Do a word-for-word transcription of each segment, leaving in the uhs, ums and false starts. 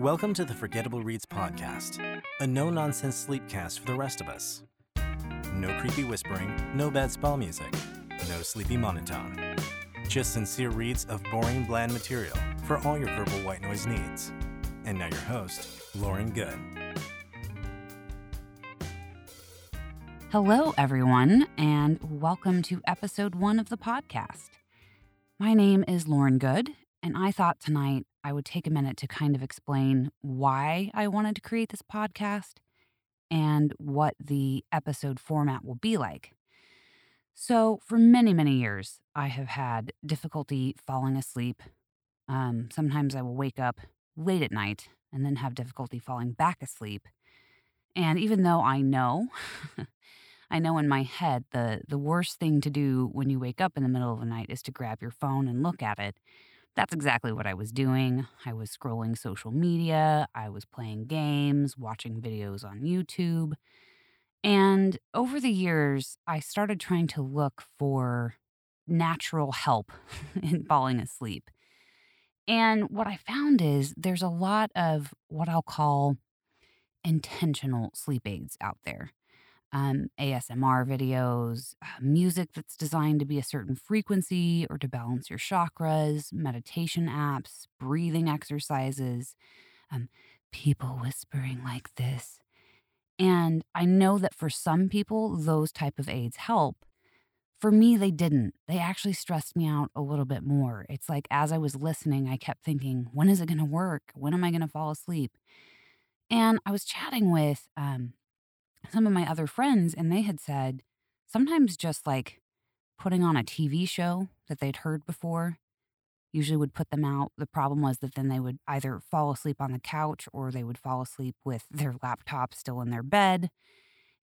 Welcome to the Forgettable Reads podcast, a no-nonsense sleepcast for the rest of us. No creepy whispering, no bad spell music, no sleepy monotone. Just sincere reads of boring, bland material for all your verbal white noise needs. And now your host, Lauren Good. Hello, everyone, and welcome to episode one of the podcast. My name is Lauren Good, and I thought tonight I would take a minute to kind of explain why I wanted to create this podcast and what the episode format will be like. So for many, many years, I have had difficulty falling asleep. Um, sometimes I will wake up late at night and then have difficulty falling back asleep. And even though I know, I know in my head the, the worst thing to do when you wake up in the middle of the night is to grab your phone and look at it. That's exactly what I was doing. I was scrolling social media, I was playing games, watching videos on YouTube. And over the years, I started trying to look for natural help in falling asleep. And what I found is there's a lot of what I'll call intentional sleep aids out there. Um, A S M R videos, music that's designed to be a certain frequency or to balance your chakras, meditation apps, breathing exercises, um, people whispering like this. And I know that for some people, those type of aids help. For me, they didn't. They actually stressed me out a little bit more. It's like as I was listening, I kept thinking, when is it going to work? When am I going to fall asleep? And I was chatting with um, some of my other friends, and they had said sometimes just like putting on a T V show that they'd heard before usually would put them out. The problem was that then they would either fall asleep on the couch or they would fall asleep with their laptop still in their bed.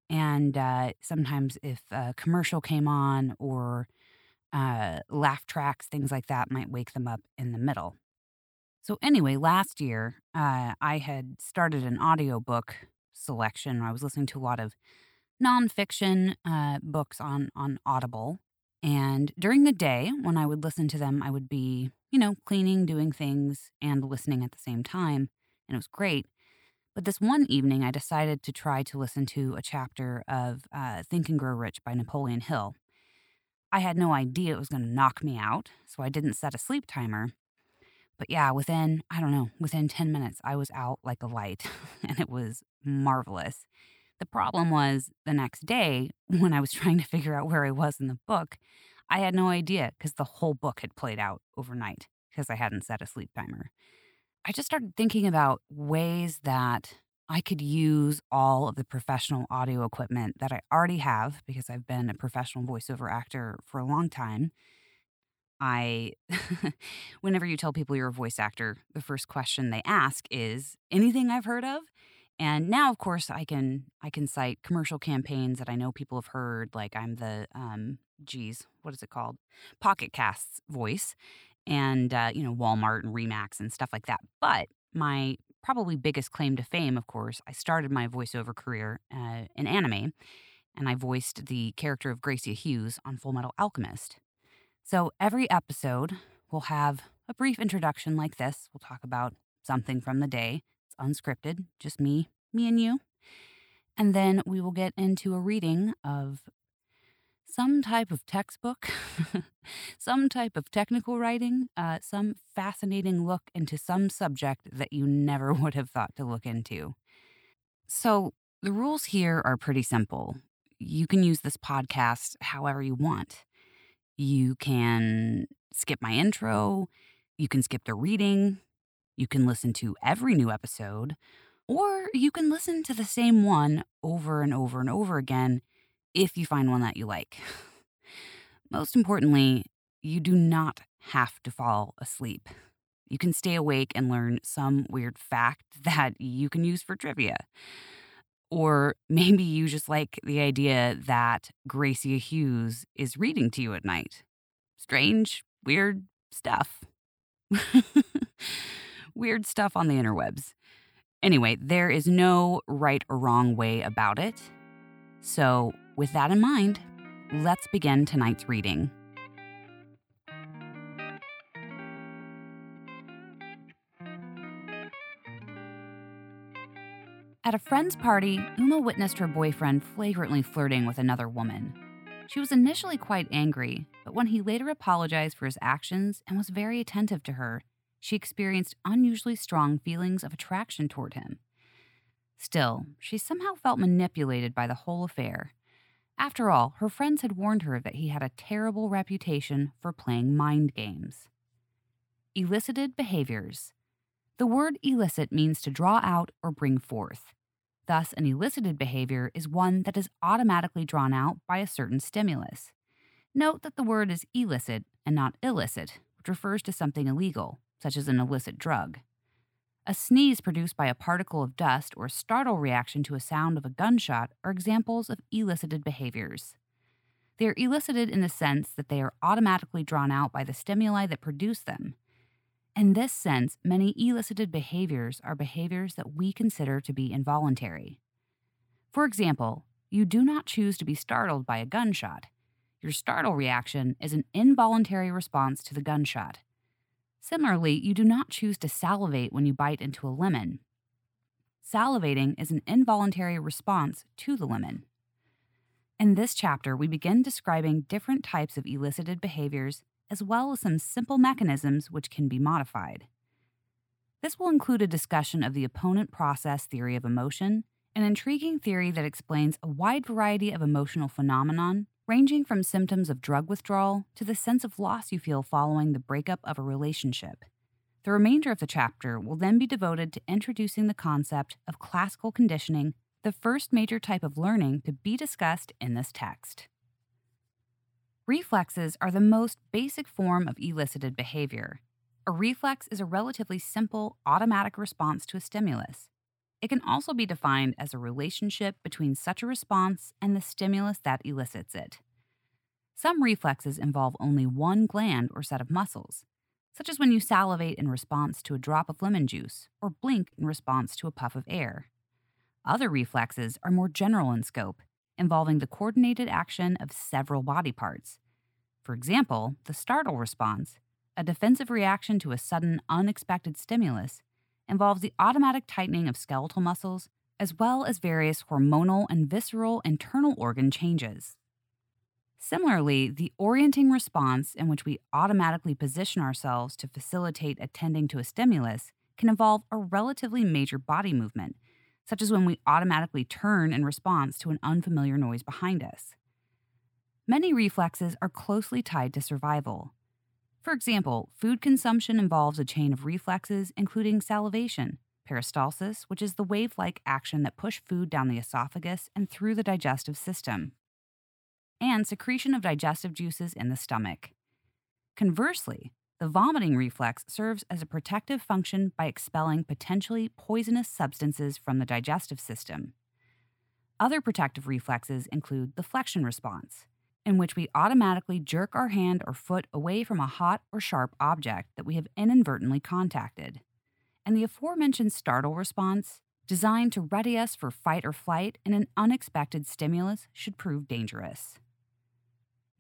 And uh, sometimes if a commercial came on or uh, laugh tracks, things like that might wake them up in the middle. So anyway, last year uh, I had started an audiobook selection. I was listening to a lot of nonfiction uh, books on, on Audible. And during the day, when I would listen to them, I would be, you know, cleaning, doing things, and listening at the same time. And it was great. But this one evening, I decided to try to listen to a chapter of uh, Think and Grow Rich by Napoleon Hill. I had no idea it was going to knock me out, so I didn't set a sleep timer. But yeah, within, I don't know, within ten minutes, I was out like a light, and it was marvelous. The problem was the next day, when I was trying to figure out where I was in the book, I had no idea because the whole book had played out overnight because I hadn't set a sleep timer. I just started thinking about ways that I could use all of the professional audio equipment that I already have because I've been a professional voiceover actor for a long time. I, whenever you tell people you're a voice actor, the first question they ask is, anything I've heard of? And now, of course, I can I can cite commercial campaigns that I know people have heard, like I'm the, um, geez, what is it called? Pocket Casts voice and, uh, you know, Walmart and Remax and stuff like that. But my probably biggest claim to fame, of course, I started my voiceover career uh, in anime, and I voiced the character of Gracia Hughes on Fullmetal Alchemist. So every episode, we'll have a brief introduction like this. We'll talk about something from the day. Unscripted, just me, me and you. And then we will get into a reading of some type of textbook, some type of technical writing, uh, some fascinating look into some subject that you never would have thought to look into. So the rules here are pretty simple. You can use this podcast however you want. You can skip my intro. You can skip the reading. You can listen to every new episode, or you can listen to the same one over and over and over again if you find one that you like. Most importantly, you do not have to fall asleep. You can stay awake and learn some weird fact that you can use for trivia. Or maybe you just like the idea that Gracia Hughes is reading to you at night. Strange, weird stuff. Weird stuff on the interwebs. Anyway, there is no right or wrong way about it. So, with that in mind, let's begin tonight's reading. At a friend's party, Uma witnessed her boyfriend flagrantly flirting with another woman. She was initially quite angry, but when he later apologized for his actions and was very attentive to her, she experienced unusually strong feelings of attraction toward him. Still, she somehow felt manipulated by the whole affair. After all, her friends had warned her that he had a terrible reputation for playing mind games. Elicited behaviors. The word elicit means to draw out or bring forth. Thus, an elicited behavior is one that is automatically drawn out by a certain stimulus. Note that the word is elicit and not illicit, which refers to something illegal, such as an illicit drug. A sneeze produced by a particle of dust or startle reaction to a sound of a gunshot are examples of elicited behaviors. They are elicited in the sense that they are automatically drawn out by the stimuli that produce them. In this sense, many elicited behaviors are behaviors that we consider to be involuntary. For example, you do not choose to be startled by a gunshot. Your startle reaction is an involuntary response to the gunshot. Similarly, you do not choose to salivate when you bite into a lemon. Salivating is an involuntary response to the lemon. In this chapter, we begin describing different types of elicited behaviors as well as some simple mechanisms which can be modified. This will include a discussion of the opponent process theory of emotion, an intriguing theory that explains a wide variety of emotional phenomenon, ranging from symptoms of drug withdrawal to the sense of loss you feel following the breakup of a relationship. The remainder of the chapter will then be devoted to introducing the concept of classical conditioning, the first major type of learning to be discussed in this text. Reflexes are the most basic form of elicited behavior. A reflex is a relatively simple, automatic response to a stimulus. It can also be defined as a relationship between such a response and the stimulus that elicits it. Some reflexes involve only one gland or set of muscles, such as when you salivate in response to a drop of lemon juice or blink in response to a puff of air. Other reflexes are more general in scope, involving the coordinated action of several body parts. For example, the startle response, a defensive reaction to a sudden, unexpected stimulus, involves the automatic tightening of skeletal muscles as well as various hormonal and visceral internal organ changes. Similarly, the orienting response, in which we automatically position ourselves to facilitate attending to a stimulus, can involve a relatively major body movement, such as when we automatically turn in response to an unfamiliar noise behind us. Many reflexes are closely tied to survival. For example, food consumption involves a chain of reflexes including salivation, peristalsis, which is the wave-like action that pushes food down the esophagus and through the digestive system, and secretion of digestive juices in the stomach. Conversely, the vomiting reflex serves as a protective function by expelling potentially poisonous substances from the digestive system. Other protective reflexes include the flexion response, in which we automatically jerk our hand or foot away from a hot or sharp object that we have inadvertently contacted, and the aforementioned startle response, designed to ready us for fight or flight in an unexpected stimulus should prove dangerous.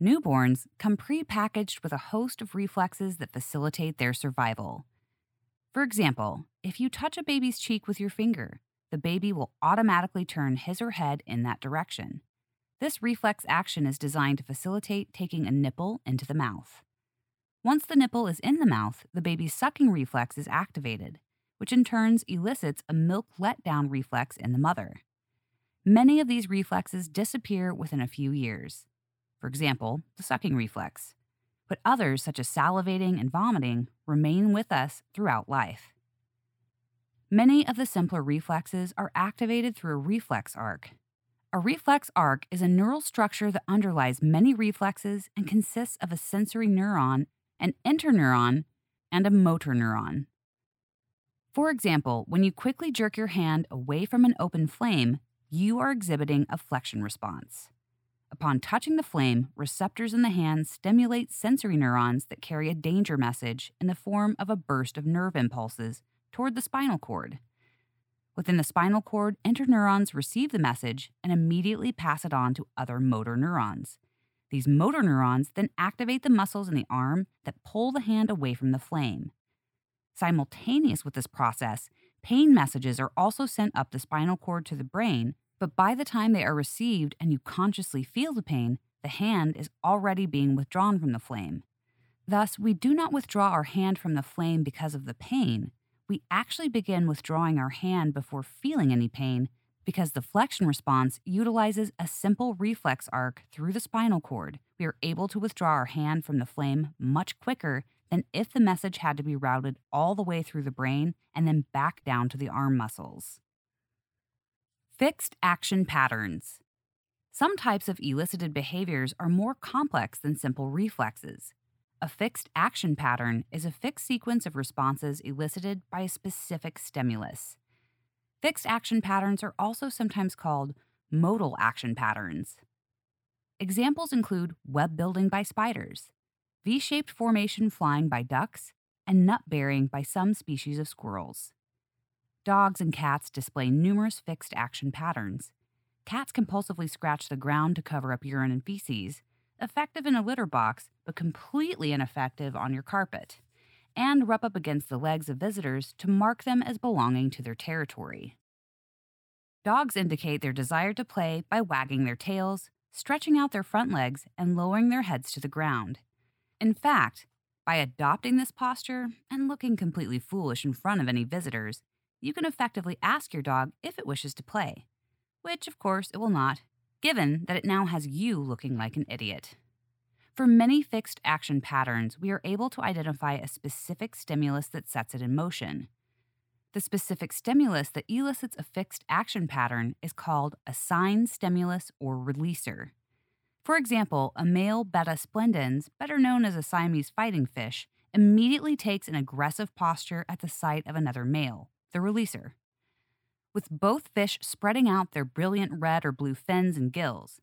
Newborns come pre-packaged with a host of reflexes that facilitate their survival. For example, if you touch a baby's cheek with your finger, the baby will automatically turn his or head in that direction. This reflex action is designed to facilitate taking a nipple into the mouth. Once the nipple is in the mouth, the baby's sucking reflex is activated, which in turn elicits a milk letdown reflex in the mother. Many of these reflexes disappear within a few years. For example, the sucking reflex, but others such as salivating and vomiting remain with us throughout life. Many of the simpler reflexes are activated through a reflex arc. A reflex arc is a neural structure that underlies many reflexes and consists of a sensory neuron, an interneuron, and a motor neuron. For example, when you quickly jerk your hand away from an open flame, you are exhibiting a flexion response. Upon touching the flame, receptors in the hand stimulate sensory neurons that carry a danger message in the form of a burst of nerve impulses toward the spinal cord. Within the spinal cord, interneurons receive the message and immediately pass it on to other motor neurons. These motor neurons then activate the muscles in the arm that pull the hand away from the flame. Simultaneous with this process, Pain messages are also sent up the spinal cord to the brain, but by the time they are received and you consciously feel the pain, the hand is already being withdrawn from the flame. Thus, we do not withdraw our hand from the flame because of the pain. We actually begin withdrawing our hand before feeling any pain because the flexion response utilizes a simple reflex arc through the spinal cord. We are able to withdraw our hand from the flame much quicker than if the message had to be routed all the way through the brain and then back down to the arm muscles. Fixed action patterns. Some types of elicited behaviors are more complex than simple reflexes. A fixed action pattern is a fixed sequence of responses elicited by a specific stimulus. Fixed action patterns are also sometimes called modal action patterns. Examples include web building by spiders, V-shaped formation flying by ducks, and nut burying by some species of squirrels. Dogs and cats display numerous fixed action patterns. Cats compulsively scratch the ground to cover up urine and feces, effective in a litter box, but completely ineffective on your carpet, and rub up against the legs of visitors to mark them as belonging to their territory. Dogs indicate their desire to play by wagging their tails, stretching out their front legs, and lowering their heads to the ground. In fact, by adopting this posture and looking completely foolish in front of any visitors, you can effectively ask your dog if it wishes to play, which, of course, it will not, given that it now has you looking like an idiot. For many fixed action patterns, we are able to identify a specific stimulus that sets it in motion. The specific stimulus that elicits a fixed action pattern is called a sign stimulus or releaser. For example, a male Betta splendens, better known as a Siamese fighting fish, immediately takes an aggressive posture at the sight of another male, the releaser. With both fish spreading out their brilliant red or blue fins and gills.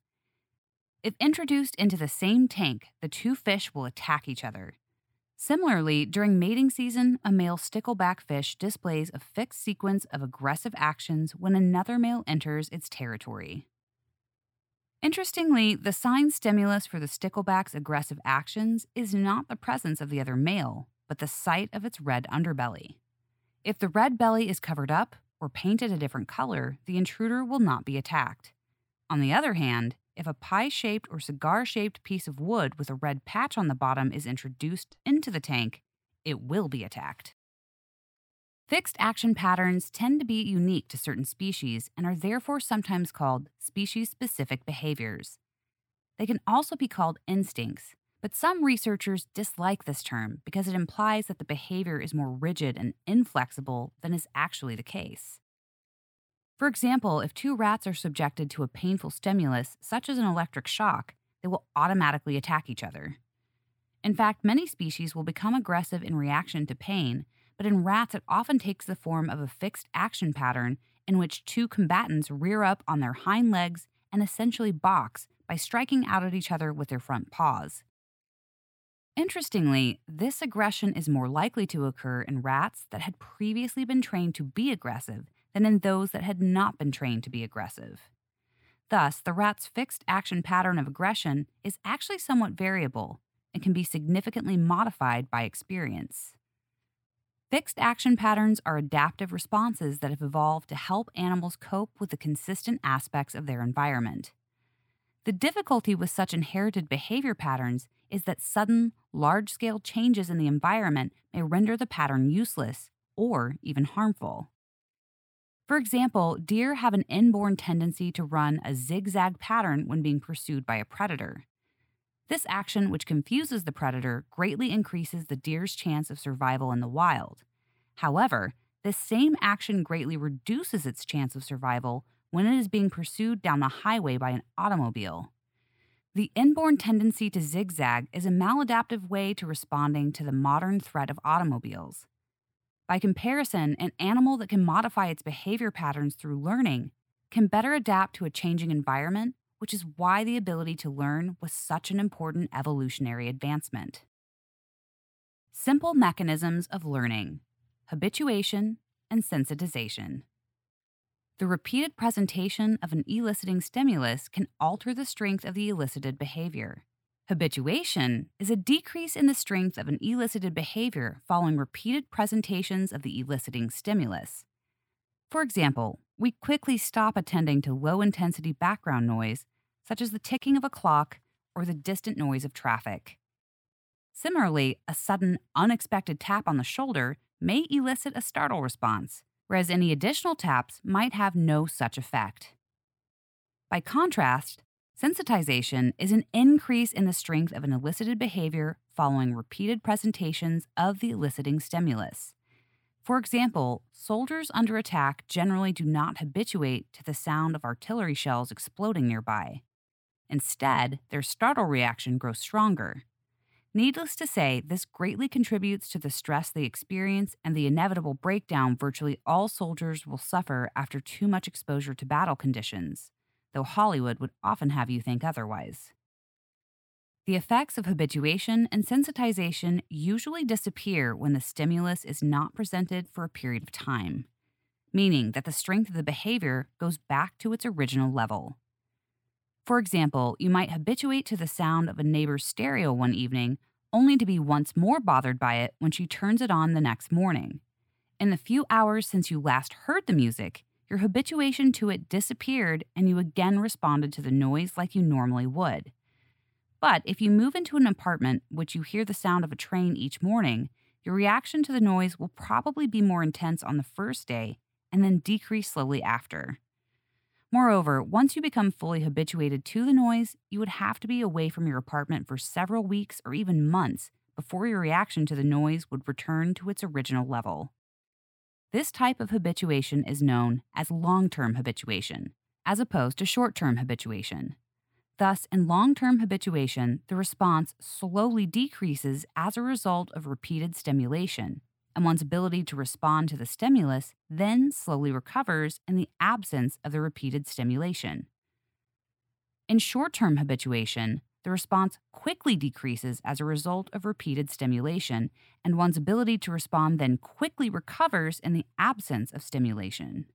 If introduced into the same tank, the two fish will attack each other. Similarly, during mating season, a male stickleback fish displays a fixed sequence of aggressive actions when another male enters its territory. Interestingly, the sign stimulus for the stickleback's aggressive actions is not the presence of the other male, but the sight of its red underbelly. If the red belly is covered up or painted a different color, the intruder will not be attacked. On the other hand, if a pie-shaped or cigar-shaped piece of wood with a red patch on the bottom is introduced into the tank, it will be attacked. Fixed action patterns tend to be unique to certain species and are therefore sometimes called species-specific behaviors. They can also be called instincts, but some researchers dislike this term because it implies that the behavior is more rigid and inflexible than is actually the case. For example, if two rats are subjected to a painful stimulus, such as an electric shock, they will automatically attack each other. In fact, many species will become aggressive in reaction to pain, but in rats it often takes the form of a fixed action pattern in which two combatants rear up on their hind legs and essentially box by striking out at each other with their front paws. Interestingly, this aggression is more likely to occur in rats that had previously been trained to be aggressive than in those that had not been trained to be aggressive. Thus, the rat's fixed action pattern of aggression is actually somewhat variable and can be significantly modified by experience. Fixed action patterns are adaptive responses that have evolved to help animals cope with the consistent aspects of their environment. The difficulty with such inherited behavior patterns is that sudden, large-scale changes in the environment may render the pattern useless or even harmful. For example, deer have an inborn tendency to run a zigzag pattern when being pursued by a predator. This action, which confuses the predator, greatly increases the deer's chance of survival in the wild. However, this same action greatly reduces its chance of survival when it is being pursued down the highway by an automobile. The inborn tendency to zigzag is a maladaptive way to responding to the modern threat of automobiles. By comparison, an animal that can modify its behavior patterns through learning can better adapt to a changing environment, which is why the ability to learn was such an important evolutionary advancement. Simple mechanisms of learning, habituation, and sensitization. The repeated presentation of an eliciting stimulus can alter the strength of the elicited behavior. Habituation is a decrease in the strength of an elicited behavior following repeated presentations of the eliciting stimulus. For example, we quickly stop attending to low-intensity background noise, such as the ticking of a clock or the distant noise of traffic. Similarly, a sudden, unexpected tap on the shoulder may elicit a startle response, whereas any additional taps might have no such effect. By contrast, sensitization is an increase in the strength of an elicited behavior following repeated presentations of the eliciting stimulus. For example, soldiers under attack generally do not habituate to the sound of artillery shells exploding nearby. Instead, their startle reaction grows stronger. Needless to say, this greatly contributes to the stress they experience and the inevitable breakdown virtually all soldiers will suffer after too much exposure to battle conditions, though Hollywood would often have you think otherwise. The effects of habituation and sensitization usually disappear when the stimulus is not presented for a period of time, meaning that the strength of the behavior goes back to its original level. For example, you might habituate to the sound of a neighbor's stereo one evening, only to be once more bothered by it when she turns it on the next morning. In the few hours since you last heard the music, your habituation to it disappeared and you again responded to the noise like you normally would. But if you move into an apartment in which you hear the sound of a train each morning, your reaction to the noise will probably be more intense on the first day and then decrease slowly after. Moreover, once you become fully habituated to the noise, you would have to be away from your apartment for several weeks or even months before your reaction to the noise would return to its original level. This type of habituation is known as long-term habituation, as opposed to short-term habituation. Thus, in long-term habituation, the response slowly decreases as a result of repeated stimulation, and one's ability to respond to the stimulus then slowly recovers in the absence of the repeated stimulation. In short-term habituation, the response quickly decreases as a result of repeated stimulation, and one's ability to respond then quickly recovers in the absence of stimulation.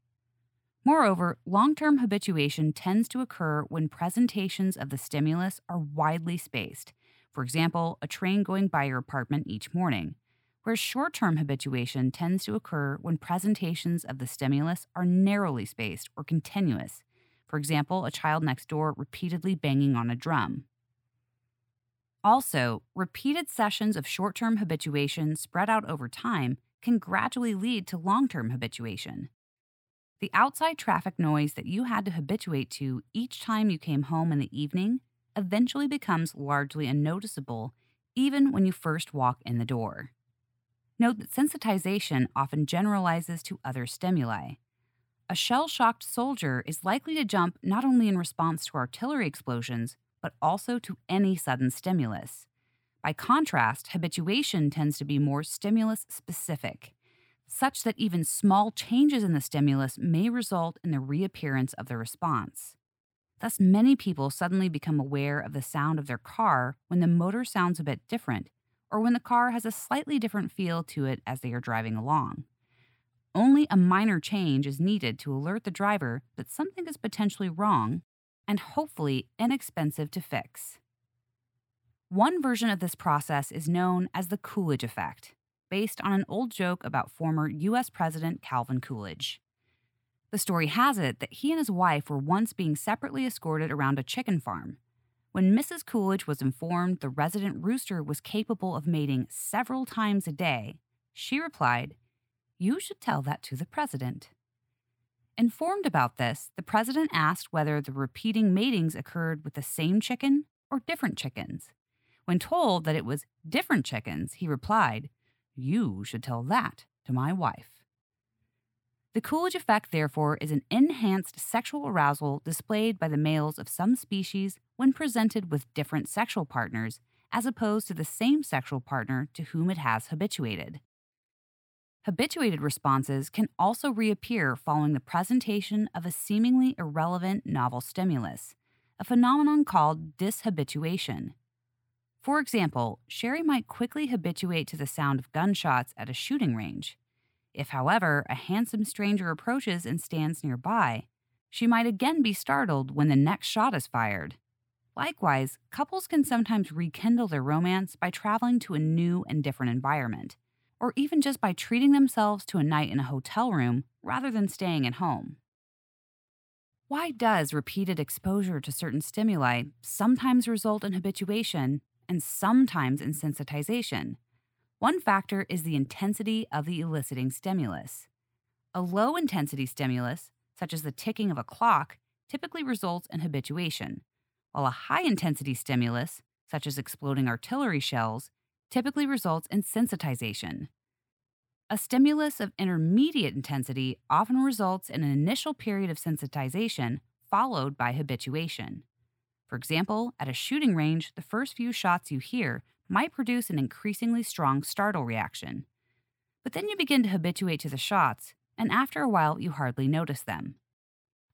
Moreover, long-term habituation tends to occur when presentations of the stimulus are widely spaced, for example, a train going by your apartment each morning, whereas short-term habituation tends to occur when presentations of the stimulus are narrowly spaced or continuous, for example, a child next door repeatedly banging on a drum. Also, repeated sessions of short-term habituation spread out over time can gradually lead to long-term habituation. The outside traffic noise that you had to habituate to each time you came home in the evening eventually becomes largely unnoticeable even when you first walk in the door. Note that sensitization often generalizes to other stimuli. A shell-shocked soldier is likely to jump not only in response to artillery explosions, but also to any sudden stimulus. By contrast, habituation tends to be more stimulus-specific, such that even small changes in the stimulus may result in the reappearance of the response. Thus, many people suddenly become aware of the sound of their car when the motor sounds a bit different, or when the car has a slightly different feel to it as they are driving along. Only a minor change is needed to alert the driver that something is potentially wrong and hopefully inexpensive to fix. One version of this process is known as the Coolidge effect, based on an old joke about former U S President Calvin Coolidge. The story has it that he and his wife were once being separately escorted around a chicken farm. When Missus Coolidge was informed the resident rooster was capable of mating several times a day, she replied, "You should tell that to the president." Informed about this, the president asked whether the repeating matings occurred with the same chicken or different chickens. When told that it was different chickens, he replied, "You should tell that to my wife." The Coolidge effect, therefore, is an enhanced sexual arousal displayed by the males of some species when presented with different sexual partners, as opposed to the same sexual partner to whom it has habituated. Habituated responses can also reappear following the presentation of a seemingly irrelevant novel stimulus, a phenomenon called dishabituation. For example, Sherry might quickly habituate to the sound of gunshots at a shooting range. If, however, a handsome stranger approaches and stands nearby, she might again be startled when the next shot is fired. Likewise, couples can sometimes rekindle their romance by traveling to a new and different environment, or even just by treating themselves to a night in a hotel room rather than staying at home. Why does repeated exposure to certain stimuli sometimes result in habituation and sometimes in sensitization? One factor is the intensity of the eliciting stimulus. A low-intensity stimulus, such as the ticking of a clock, typically results in habituation, while a high-intensity stimulus, such as exploding artillery shells, typically results in sensitization. A stimulus of intermediate intensity often results in an initial period of sensitization followed by habituation. For example, at a shooting range, the first few shots you hear might produce an increasingly strong startle reaction. But then you begin to habituate to the shots, and after a while you hardly notice them.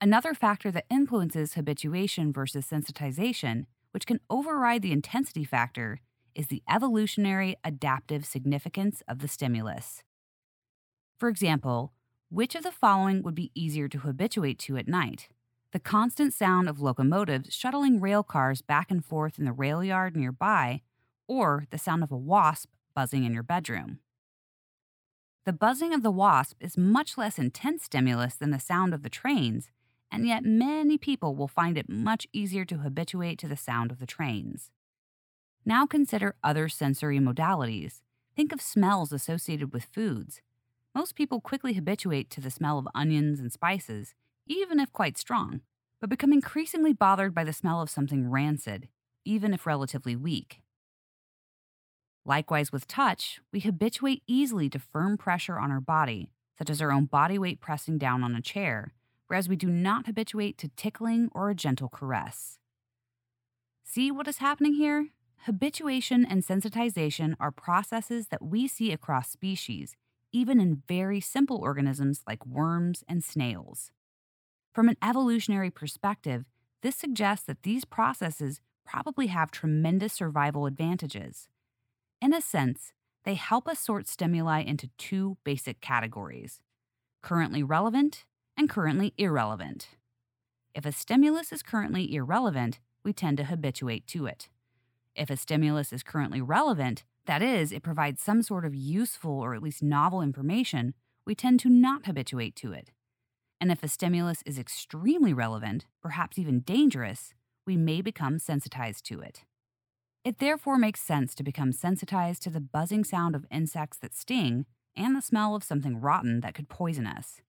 Another factor that influences habituation versus sensitization, which can override the intensity factor, is the evolutionary adaptive significance of the stimulus. For example, which of the following would be easier to habituate to at night? The constant sound of locomotives shuttling rail cars back and forth in the rail yard nearby, or the sound of a wasp buzzing in your bedroom. The buzzing of the wasp is much less intense stimulus than the sound of the trains, and yet many people will find it much easier to habituate to the sound of the trains. Now consider other sensory modalities. Think of smells associated with foods. Most people quickly habituate to the smell of onions and spices, even if quite strong, but become increasingly bothered by the smell of something rancid, even if relatively weak. Likewise with touch, we habituate easily to firm pressure on our body, such as our own body weight pressing down on a chair, whereas we do not habituate to tickling or a gentle caress. See what is happening here? Habituation and sensitization are processes that we see across species, even in very simple organisms like worms and snails. From an evolutionary perspective, this suggests that these processes probably have tremendous survival advantages. In a sense, they help us sort stimuli into two basic categories: currently relevant and currently irrelevant. If a stimulus is currently irrelevant, we tend to habituate to it. If a stimulus is currently relevant, that is, it provides some sort of useful or at least novel information, we tend to not habituate to it. And if a stimulus is extremely relevant, perhaps even dangerous, we may become sensitized to it. It therefore makes sense to become sensitized to the buzzing sound of insects that sting and the smell of something rotten that could poison us.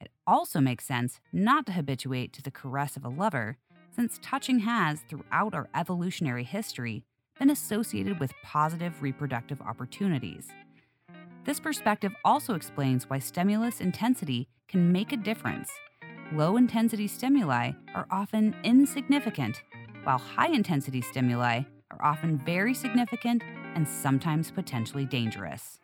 It also makes sense not to habituate to the caress of a lover, since touching has, throughout our evolutionary history, been associated with positive reproductive opportunities. This perspective also explains why stimulus intensity can make a difference. Low-intensity stimuli are often insignificant, while high-intensity stimuli are often very significant and sometimes potentially dangerous.